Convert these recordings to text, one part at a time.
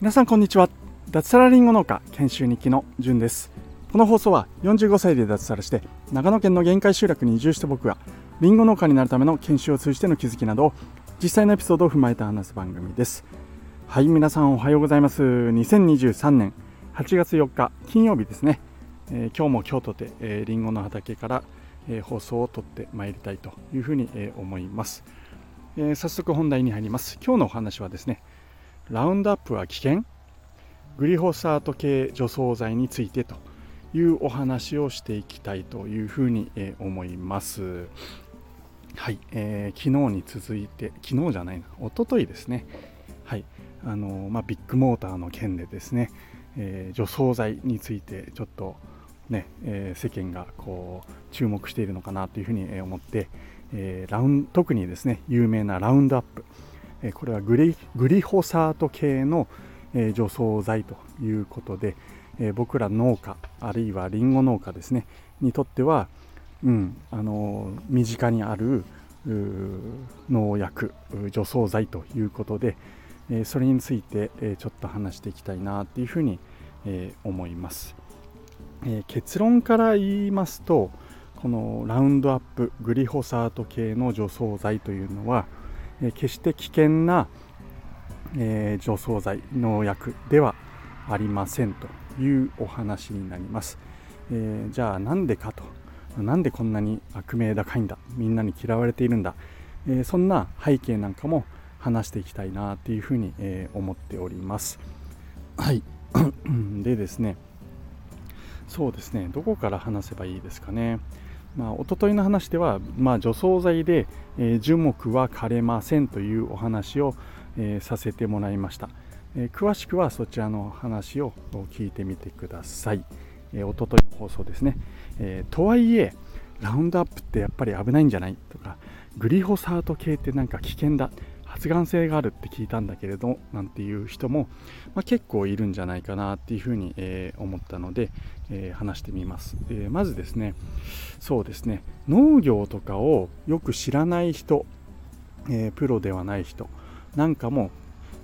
皆さんこんにちは。脱サラリンゴ農家研修日記のじゅんです。この放送は45歳で脱サラして長野県の限界集落に移住した僕がリンゴ農家になるための研修を通じての気づきなどを実際のエピソードを踏まえて話す番組です。はい、皆さんおはようございます。2023年8月4日金曜日ですね。今日も京都で、リンゴの畑から、放送を撮ってまいりたいというふうに、思います。早速本題に入ります。今日のお話はですね、ラウンドアップは危険？グリホサート系除草剤についてというお話をしていきたいというふうに、思います。はい、昨日に続いて一昨日ですね。はい、ビッグモーターの件でですね、除草剤についてちょっとね、世間がこう注目しているのかなというふうに思って、特にですね有名なラウンドアップ、これはグリホサート系の、除草剤ということで、僕ら農家あるいはリンゴ農家ですねにとっては、身近にある農薬除草剤ということで、それについて、ちょっと話していきたいなというふうに、思います。結論から言いますと、このラウンドアップグリホサート系の除草剤というのは、決して危険な、除草剤農薬ではありませんというお話になります。じゃあなんでこんなに悪名高いんだ、みんなに嫌われているんだ、そんな背景なんかも話していきたいなというふうに、思っております。はいでですね、そうですね、どこから話せばいいですかね。おとといの話では、除草剤で、樹木は枯れませんというお話を、させてもらいました。詳しくはそちらの話を聞いてみてください。おとといの放送ですね。とはいえラウンドアップってやっぱり危ないんじゃないとか、グリホサート系ってなんか危険だ、発がん性があるって聞いたんだけれどなんていう人も、結構いるんじゃないかなっていうふうに、思ったので、話してみます。まずですね、そうですね、農業とかをよく知らない人、プロではない人なんかも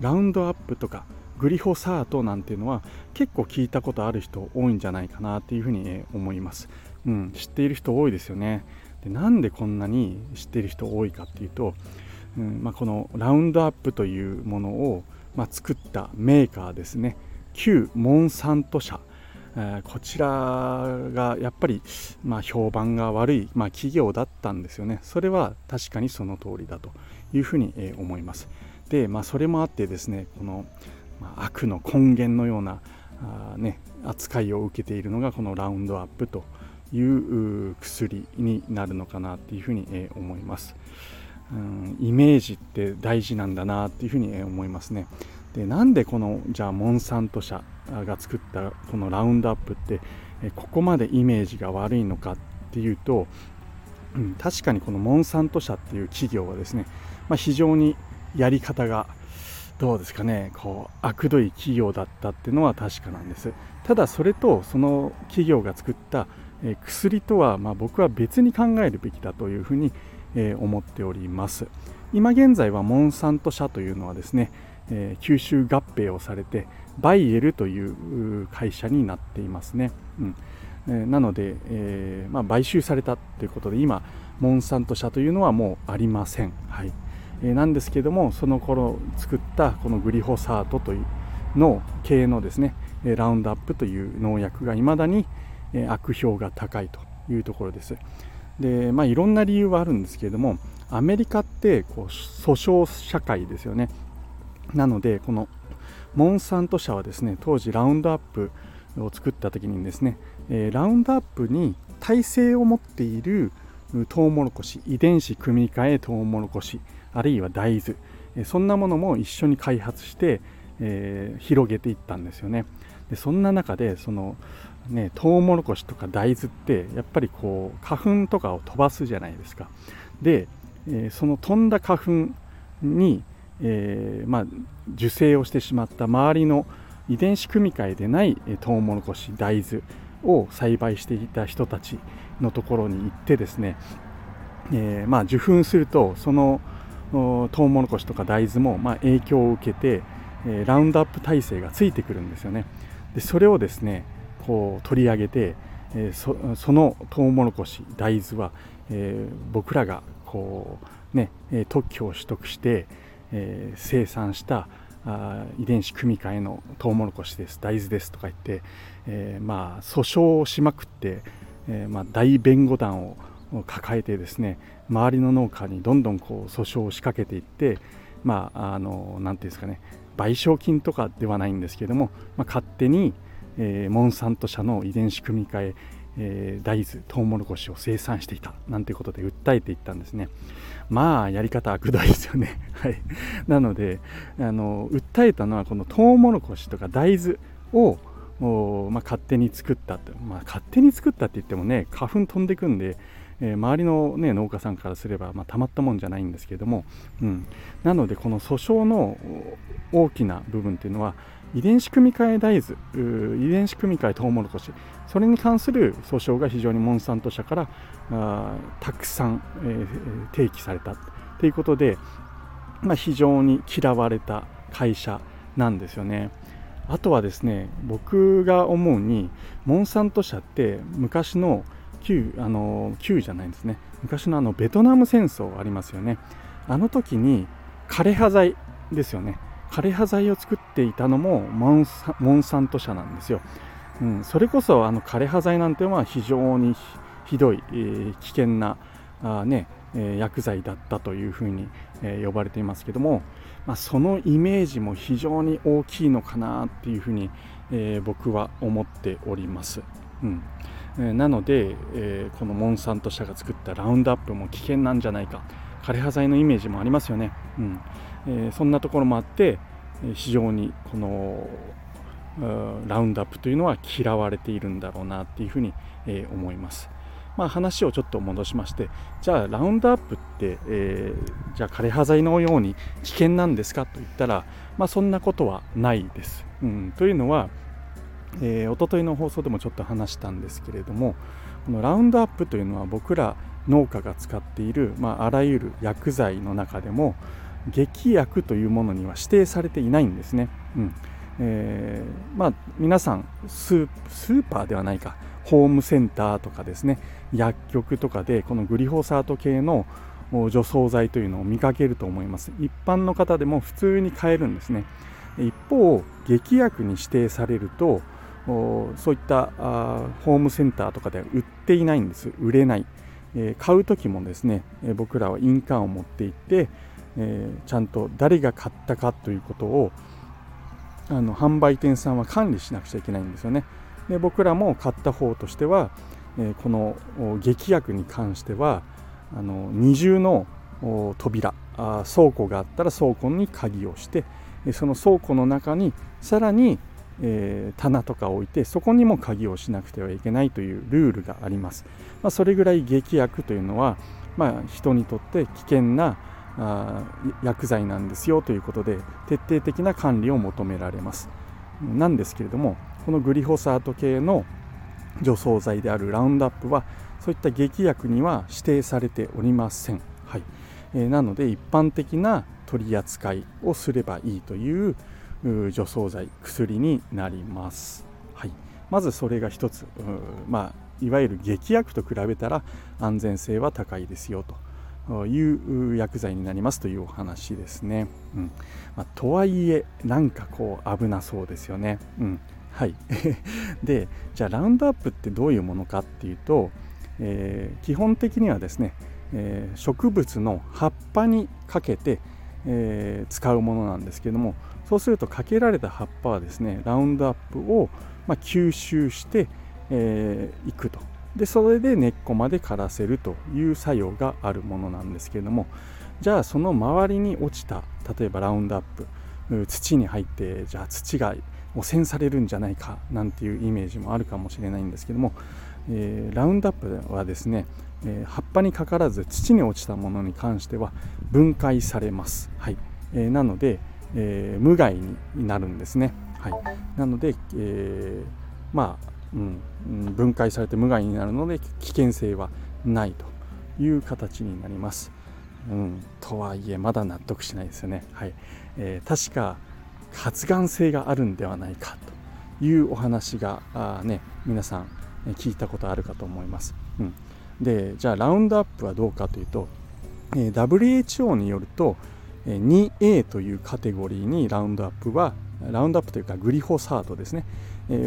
ラウンドアップとかグリホサートなんていうのは結構聞いたことある人多いんじゃないかなっていうふうに、思います。知っている人多いですよね。でなんでこんなに知っている人多いかっていうと、このラウンドアップというものを、作ったメーカーですね、旧モンサント社、こちらがやっぱり、評判が悪い、企業だったんですよね。それは確かにその通りだというふうに、思います。で、それもあってですね、この、悪の根源のような扱いを受けているのがこのラウンドアップという薬になるのかなというふうに、思います。イメージって大事なんだなっていうふうに思いますね。でなんでこのじゃあモンサント社が作ったこのラウンドアップってここまでイメージが悪いのかっていうと、確かにこのモンサント社っていう企業はですね、非常にやり方がどうですかね、こう悪どい企業だったっていうのは確かなんです。ただそれとその企業が作った薬とは、僕は別に考えるべきだというふうに思っております。今現在はモンサント社というのはですね、吸収合併をされてバイエルという会社になっていますね。なので、買収されたということで今モンサント社というのはもうありません。はい、なんですけども、その頃作ったこのグリホサートというの系のですねラウンドアップという農薬がいまだに悪評が高いというところです。でいろんな理由はあるんですけれども、アメリカってこう訴訟社会ですよね。なのでこのモンサント社はですね、当時ラウンドアップを作った時にですね、ラウンドアップに耐性を持っているトウモロコシ、遺伝子組み換えトウモロコシあるいは大豆、そんなものも一緒に開発して、広げていったんですよね。でそんな中でそのトウモロコシとか大豆ってやっぱりこう花粉とかを飛ばすじゃないですか。で、その飛んだ花粉に、受精をしてしまった周りの遺伝子組み換えでないトウモロコシ大豆を栽培していた人たちのところに行ってですね、受粉するとそのトウモロコシとか大豆も影響を受けて、ラウンドアップ耐性がついてくるんですよね。でそれをですねこう取り上げて、そのトウモロコシ大豆は、僕らがこう、ね、特許を取得して、生産した遺伝子組み換えのトウモロコシです大豆ですとか言って、訴訟をしまくって、大弁護団を抱えてですね周りの農家にどんどんこう訴訟を仕掛けていってなんていうんですかね賠償金とかではないんですけれども、勝手に、モンサント社の遺伝子組み換え大豆トウモロコシを生産していたなんていうことで訴えていったんですね。やり方はくどいですよね、はい、なので訴えたのはこのトウモロコシとか大豆を、勝手に作ったと、勝手に作ったって言ってもね花粉飛んでくんで、周りの、ね、農家さんからすれば、たまったもんじゃないんですけれども、なのでこの訴訟の大きな部分っていうのは遺伝子組み換え大豆、遺伝子組み換えトウモロコシ、それに関する訴訟が非常にモンサント社からたくさん、提起されたということで、非常に嫌われた会社なんですよね。あとはですね、僕が思うにモンサント社って昔の昔のベトナム戦争ありますよね。あの時に枯葉剤ですよね。枯葉剤を作っていたのもモンサント社なんですよ。それこそ枯葉剤なんてのは非常にひどい、危険な薬剤だったというふうに、呼ばれていますけども、そのイメージも非常に大きいのかなっていうふうに、僕は思っております。なので、このモンサント社が作ったラウンドアップも危険なんじゃないか、枯葉剤のイメージもありますよね。そんなところもあって非常にこのラウンドアップというのは嫌われているんだろうなっていうふうに、思います。話をちょっと戻しまして、じゃあラウンドアップって、じゃあ枯葉剤のように危険なんですかと言ったら、そんなことはないです、というのは、一昨日の放送でもちょっと話したんですけれども、このラウンドアップというのは僕ら農家が使っている、あらゆる薬剤の中でも劇薬というものには指定されていないんですね。皆さんスーパーではないか、ホームセンターとかですね、薬局とかでこのグリホサート系の除草剤というのを見かけると思います。一般の方でも普通に買えるんですね。一方、劇薬に指定されるとそういったホームセンターとかでは売っていないんです。売れない。買う時もですね、僕らは印鑑を持って行って、ちゃんと誰が買ったかということを販売店さんは管理しなくちゃいけないんですよね。で僕らも買った方としては、この劇薬に関しては二重の扉、倉庫があったら倉庫に鍵をして、その倉庫の中にさらに、棚とか置いて、そこにも鍵をしなくてはいけないというルールがあります。それぐらい劇薬というのは、人にとって危険な薬剤なんですよということで、徹底的な管理を求められます。なんですけれども、このグリホサート系の除草剤であるラウンドアップはそういった劇薬には指定されておりません。なので一般的な取り扱いをすればいいという除草剤、薬になります。まずそれが一つ、いわゆる劇薬と比べたら安全性は高いですよという薬剤になりますというお話ですね。とはいえなんかこう危なそうですよね。で、じゃあラウンドアップってどういうものかっていうと、基本的にはですね、植物の葉っぱにかけて、使うものなんですけども、そうするとかけられた葉っぱはですねラウンドアップを、吸収してい、くと。でそれで根っこまで枯らせるという作用があるものなんですけれども、じゃあその周りに落ちた、例えばラウンドアップ土に入って、じゃあ土が汚染されるんじゃないかなんていうイメージもあるかもしれないんですけども、ラウンドアップはですね、葉っぱにかからず土に落ちたものに関しては分解されます。なので無害になるんですね。なので、分解されて無害になるので危険性はないという形になります、とはいえまだ納得しないですよね、確か発がん性があるんではないかというお話が皆さん聞いたことあるかと思います、でじゃあラウンドアップはどうかというと、WHO によると 2A というカテゴリーにラウンドアップというかグリホサートですね、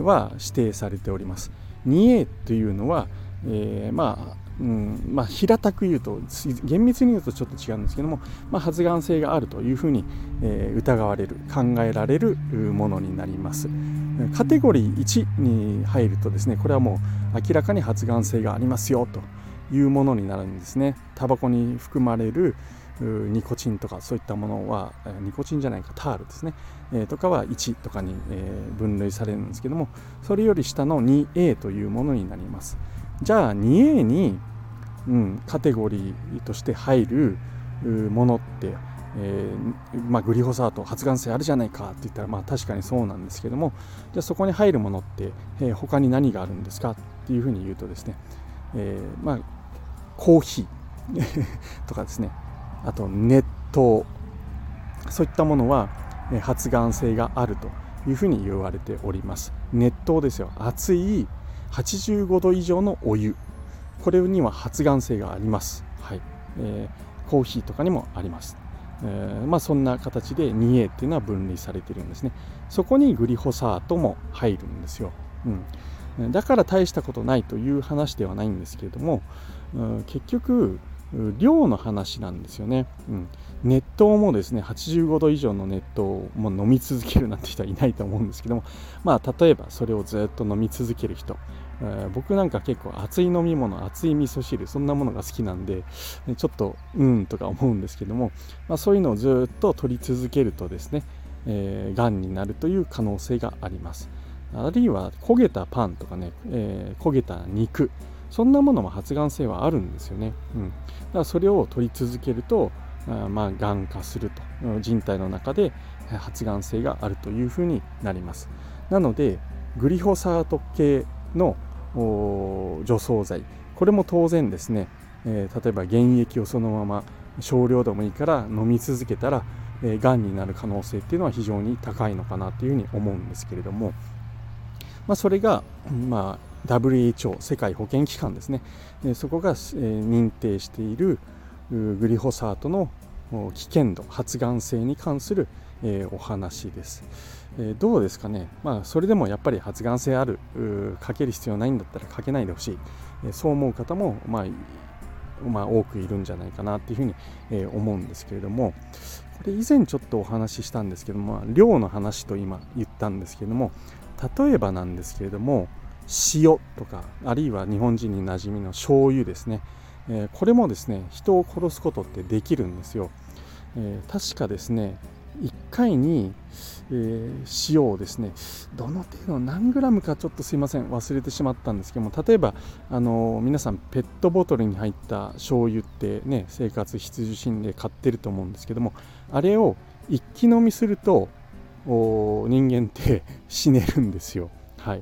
は指定されております。 2A というのは、平たく言うと厳密に言うとちょっと違うんですけども、発がん性があるというふうに、疑われる考えられるものになります。カテゴリー1に入るとですね、これはもう明らかに発がん性がありますよというものになるんですね。タバコに含まれるニコチンとかそういったものはタールですね、とかは1とかに分類されるんですけども、それより下の 2A というものになります。じゃあ 2A に、カテゴリーとして入るものって、グリホサート発がん性あるじゃないかって言ったら、確かにそうなんですけども、じゃあそこに入るものって、他に何があるんですかっていうふうに言うとですね、コーヒーとかですね、あと熱湯、そういったものは発がん性があるというふうに言われております。熱湯ですよ、熱い85度以上のお湯、これには発がん性があります、コーヒーとかにもあります、そんな形で 2A っていうのは分類されているんですね。そこにグリホサートも入るんですよ、だから大したことないという話ではないんですけれども、結局量の話なんですよね、熱湯もですね、85度以上の熱湯をもう飲み続けるなんて人はいないと思うんですけども、例えばそれをずっと飲み続ける人、僕なんか結構熱い飲み物、熱い味噌汁、そんなものが好きなんでちょっととか思うんですけども、そういうのをずっと取り続けるとですね、がんになるという可能性があります。あるいは焦げたパンとかね、焦げた肉、そんなものも発がん性はあるんですよね、だからそれを取り続けると、がん化すると、人体の中で発がん性があるというふうになります。なのでグリホサート系の除草剤、これも当然ですね、例えば原液をそのまま少量でもいいから飲み続けたら、がんになる可能性っていうのは非常に高いのかなというふうに思うんですけれども、それがWHO 世界保健機関ですね、そこが認定しているグリホサートの危険度、発がん性に関するお話です。どうですかね、それでもやっぱり発がん性ある、かける必要ないんだったらかけないでほしい、そう思う方も多くいるんじゃないかなっていうふうに思うんですけれども、これ以前ちょっとお話ししたんですけども、量の話と今言ったんですけれども、例えばなんですけれども塩とか、あるいは日本人に馴染みの醤油ですね、これもですね、人を殺すことってできるんですよ、確かですね、1回に、塩をですね、どの程度何グラムかちょっとすいません忘れてしまったんですけども、例えば皆さんペットボトルに入った醤油ってね、生活必需品で買ってると思うんですけども、あれを一気飲みすると人間って死ねるんですよ、確か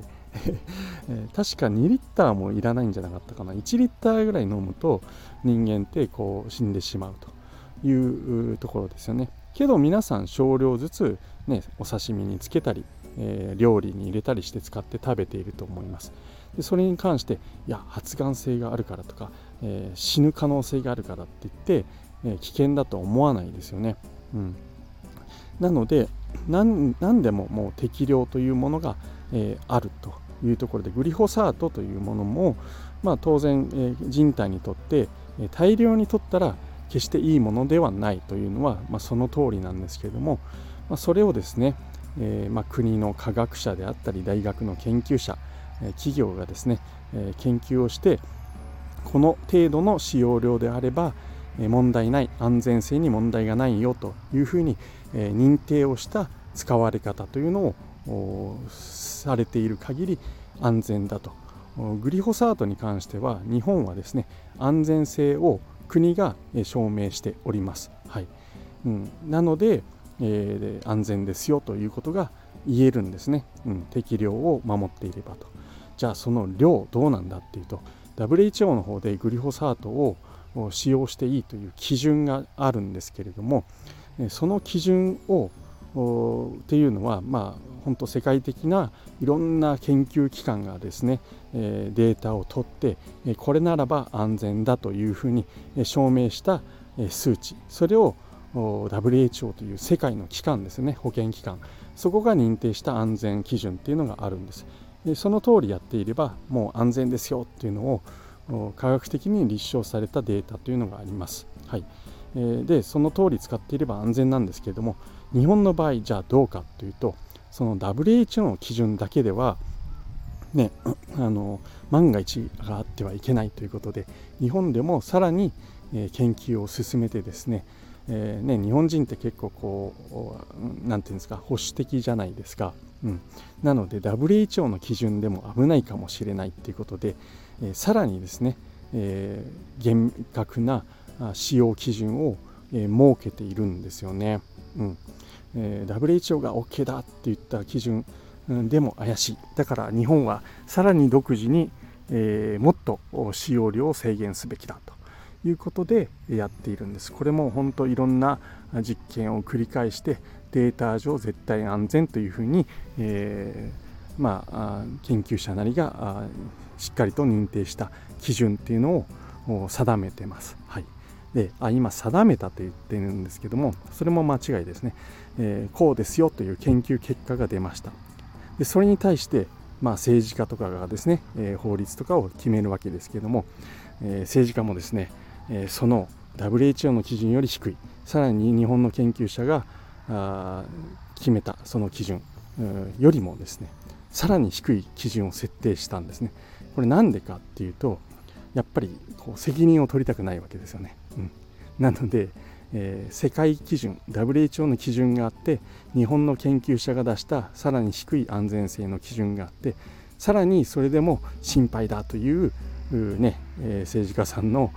2リッターもいらないんじゃなかったかな、1リッターぐらい飲むと人間ってこう死んでしまうというところですよね。けど皆さん少量ずつ、お刺身につけたり、料理に入れたりして使って食べていると思います。でそれに関して、いや発がん性があるからとか、死ぬ可能性があるからって言って、危険だと思わないですよね、なので何でももう適量というものがあるというところで、グリホサートというものも、当然、人体にとって、大量に取ったら決していいものではないというのは、その通りなんですけれども、それをですね、国の科学者であったり大学の研究者、企業がですね、研究をして、この程度の使用量であれば問題ない、安全性に問題がないよというふうに認定をした使われ方というのをされている限り安全だと。グリホサートに関しては日本はですね、安全性を国が証明しております、なので、安全ですよということが言えるんですね、適量を守っていればと。じゃあその量どうなんだっていうと、WHO の方でグリホサートを使用していいという基準があるんですけれども、その基準をっていうのは、本当世界的ないろんな研究機関がですね、データを取ってこれならば安全だというふうに証明した数値、それを WHO という世界の機関ですね、保健機関、そこが認定した安全基準っていうのがあるんです。その通りやっていればもう安全ですよっていうのを科学的に立証されたデータというのがあります。はい。でその通り使っていれば安全なんですけれども、日本の場合じゃあどうかというと、その WHO の基準だけでは、万が一があってはいけないということで、日本でもさらに研究を進めてですね、日本人って結構保守的じゃないですか、なので WHO の基準でも危ないかもしれないということで、さらにですね、厳格な使用基準を設けているんですよね。WHO が OK だって言った基準でも怪しい。だから日本はさらに独自に、もっと使用量を制限すべきだということでやっているんです。これも本当いろんな実験を繰り返してデータ上絶対安全というふうに、研究者なりがしっかりと認定した基準っていうのを定めてます。はい。で今定めたと言っているんですけども、それも間違いですね、こうですよという研究結果が出ました。でそれに対して、政治家とかがですね、法律とかを決めるわけですけども、政治家もですね、その WHO の基準より低い、さらに日本の研究者が決めたその基準よりもですね、さらに低い基準を設定したんですね。これなんでかっていうと、やっぱり責任を取りたくないわけですよね。なので、世界基準 WHO の基準があって、日本の研究者が出したさらに低い安全性の基準があって、さらにそれでも心配だという、政治家さんの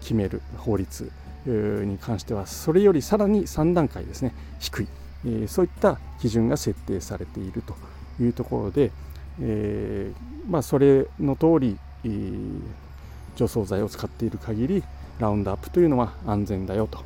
決める法律に関しては、それよりさらに3段階ですね低い、そういった基準が設定されているというところで、それの通り、除草剤を使っている限りラウンドアップというのは安全だよと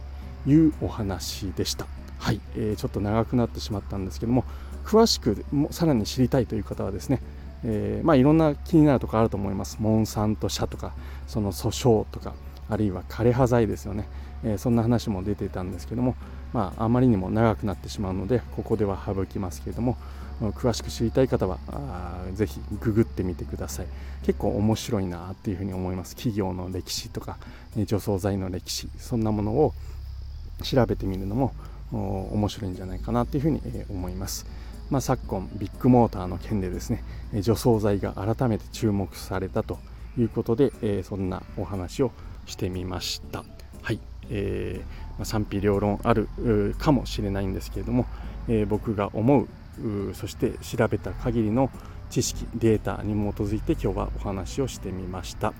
いうお話でした。はい、ちょっと長くなってしまったんですけども、詳しくさらに知りたいという方はですね、いろんな気になるところあると思います。モンサント社とか、その訴訟とか、あるいは枯葉剤ですよね、そんな話も出ていたんですけども、あまりにも長くなってしまうのでここでは省きますけれども、詳しく知りたい方はぜひググってみてください。結構面白いなっていうふうに思います。企業の歴史とか除草剤の歴史、そんなものを調べてみるのも面白いんじゃないかなっていうふうに思います。昨今ビッグモーターの件でですね、除草剤が改めて注目されたということで、そんなお話をしてみました。はい。賛否両論あるかもしれないんですけれども、僕が思う、そして調べた限りの知識、データに基づいて今日はお話をしてみました。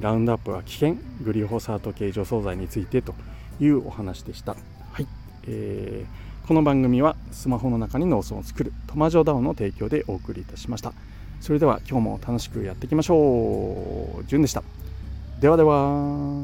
ラウンドアップは危険、グリホサート系除草剤についてというお話でした。はい。この番組はスマホの中に農村を作るトマジョダオの提供でお送りいたしました。それでは今日も楽しくやっていきましょう。ジュンでした。ではでは。